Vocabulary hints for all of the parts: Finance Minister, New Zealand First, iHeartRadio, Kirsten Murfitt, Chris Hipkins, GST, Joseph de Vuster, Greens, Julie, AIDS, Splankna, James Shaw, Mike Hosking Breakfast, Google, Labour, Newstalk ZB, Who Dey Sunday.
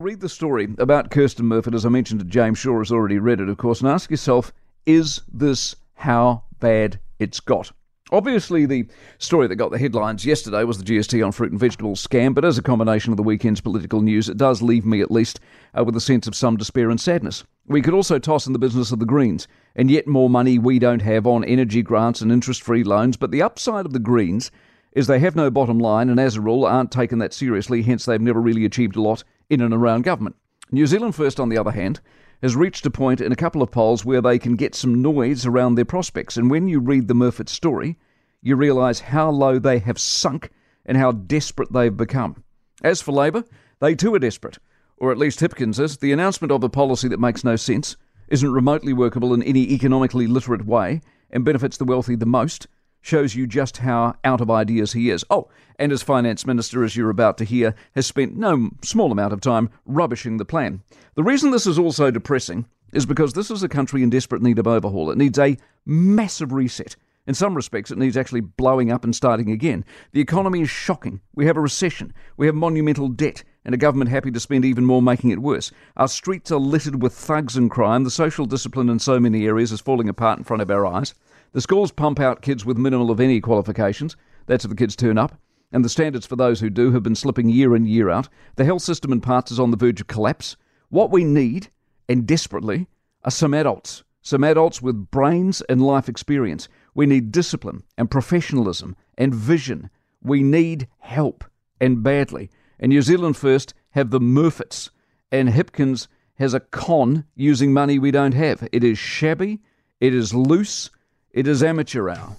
Read the story about Kirsten Murfitt, as I mentioned to James Shaw, has already read it, of course, and ask yourself, is this how bad it's got? Obviously, the story that got the headlines yesterday was the GST on fruit and vegetables scam, but as a combination of the weekend's political news, it does leave me, at least, with a sense of some despair and sadness. We could also toss in the business of the Greens, and yet more money we don't have on energy grants and interest-free loans, but the upside of the Greens is they have no bottom line and, as a rule, aren't taken that seriously, hence they've never really achieved a lot in and around government. New Zealand First, on the other hand, has reached a point in a couple of polls where they can get some noise around their prospects. And when you read the Murfitt story, you realise how low they have sunk and how desperate they've become. As for Labour, they too are desperate, or at least Hipkins is. The announcement of a policy that makes no sense, isn't remotely workable in any economically literate way, and benefits the wealthy the most, shows you just how out of ideas he is. Oh, and his Finance Minister, as you're about to hear, has spent no small amount of time rubbishing the plan. The reason this is also depressing is because this is a country in desperate need of overhaul. It needs a massive reset. In some respects, it needs actually blowing up and starting again. The economy is shocking. We have a recession. We have monumental debt, and a government happy to spend even more making it worse. Our streets are littered with thugs and crime. The social discipline in so many areas is falling apart in front of our eyes. The schools pump out kids with minimal of any qualifications. That's if the kids turn up. And the standards for those who do have been slipping year in, year out. The health system in parts is on the verge of collapse. What we need, and desperately, are some adults. Some adults with brains and life experience. We need discipline and professionalism and vision. We need help, and badly. And New Zealand First have the Murfitts, and Hipkins has a con using money we don't have. It is shabby, it is loose, it is amateur hour.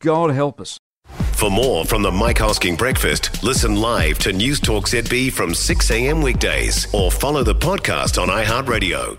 God help us. For more from the Mike Hosking Breakfast, listen live to Newstalk ZB from 6 a.m. weekdays or follow the podcast on iHeartRadio.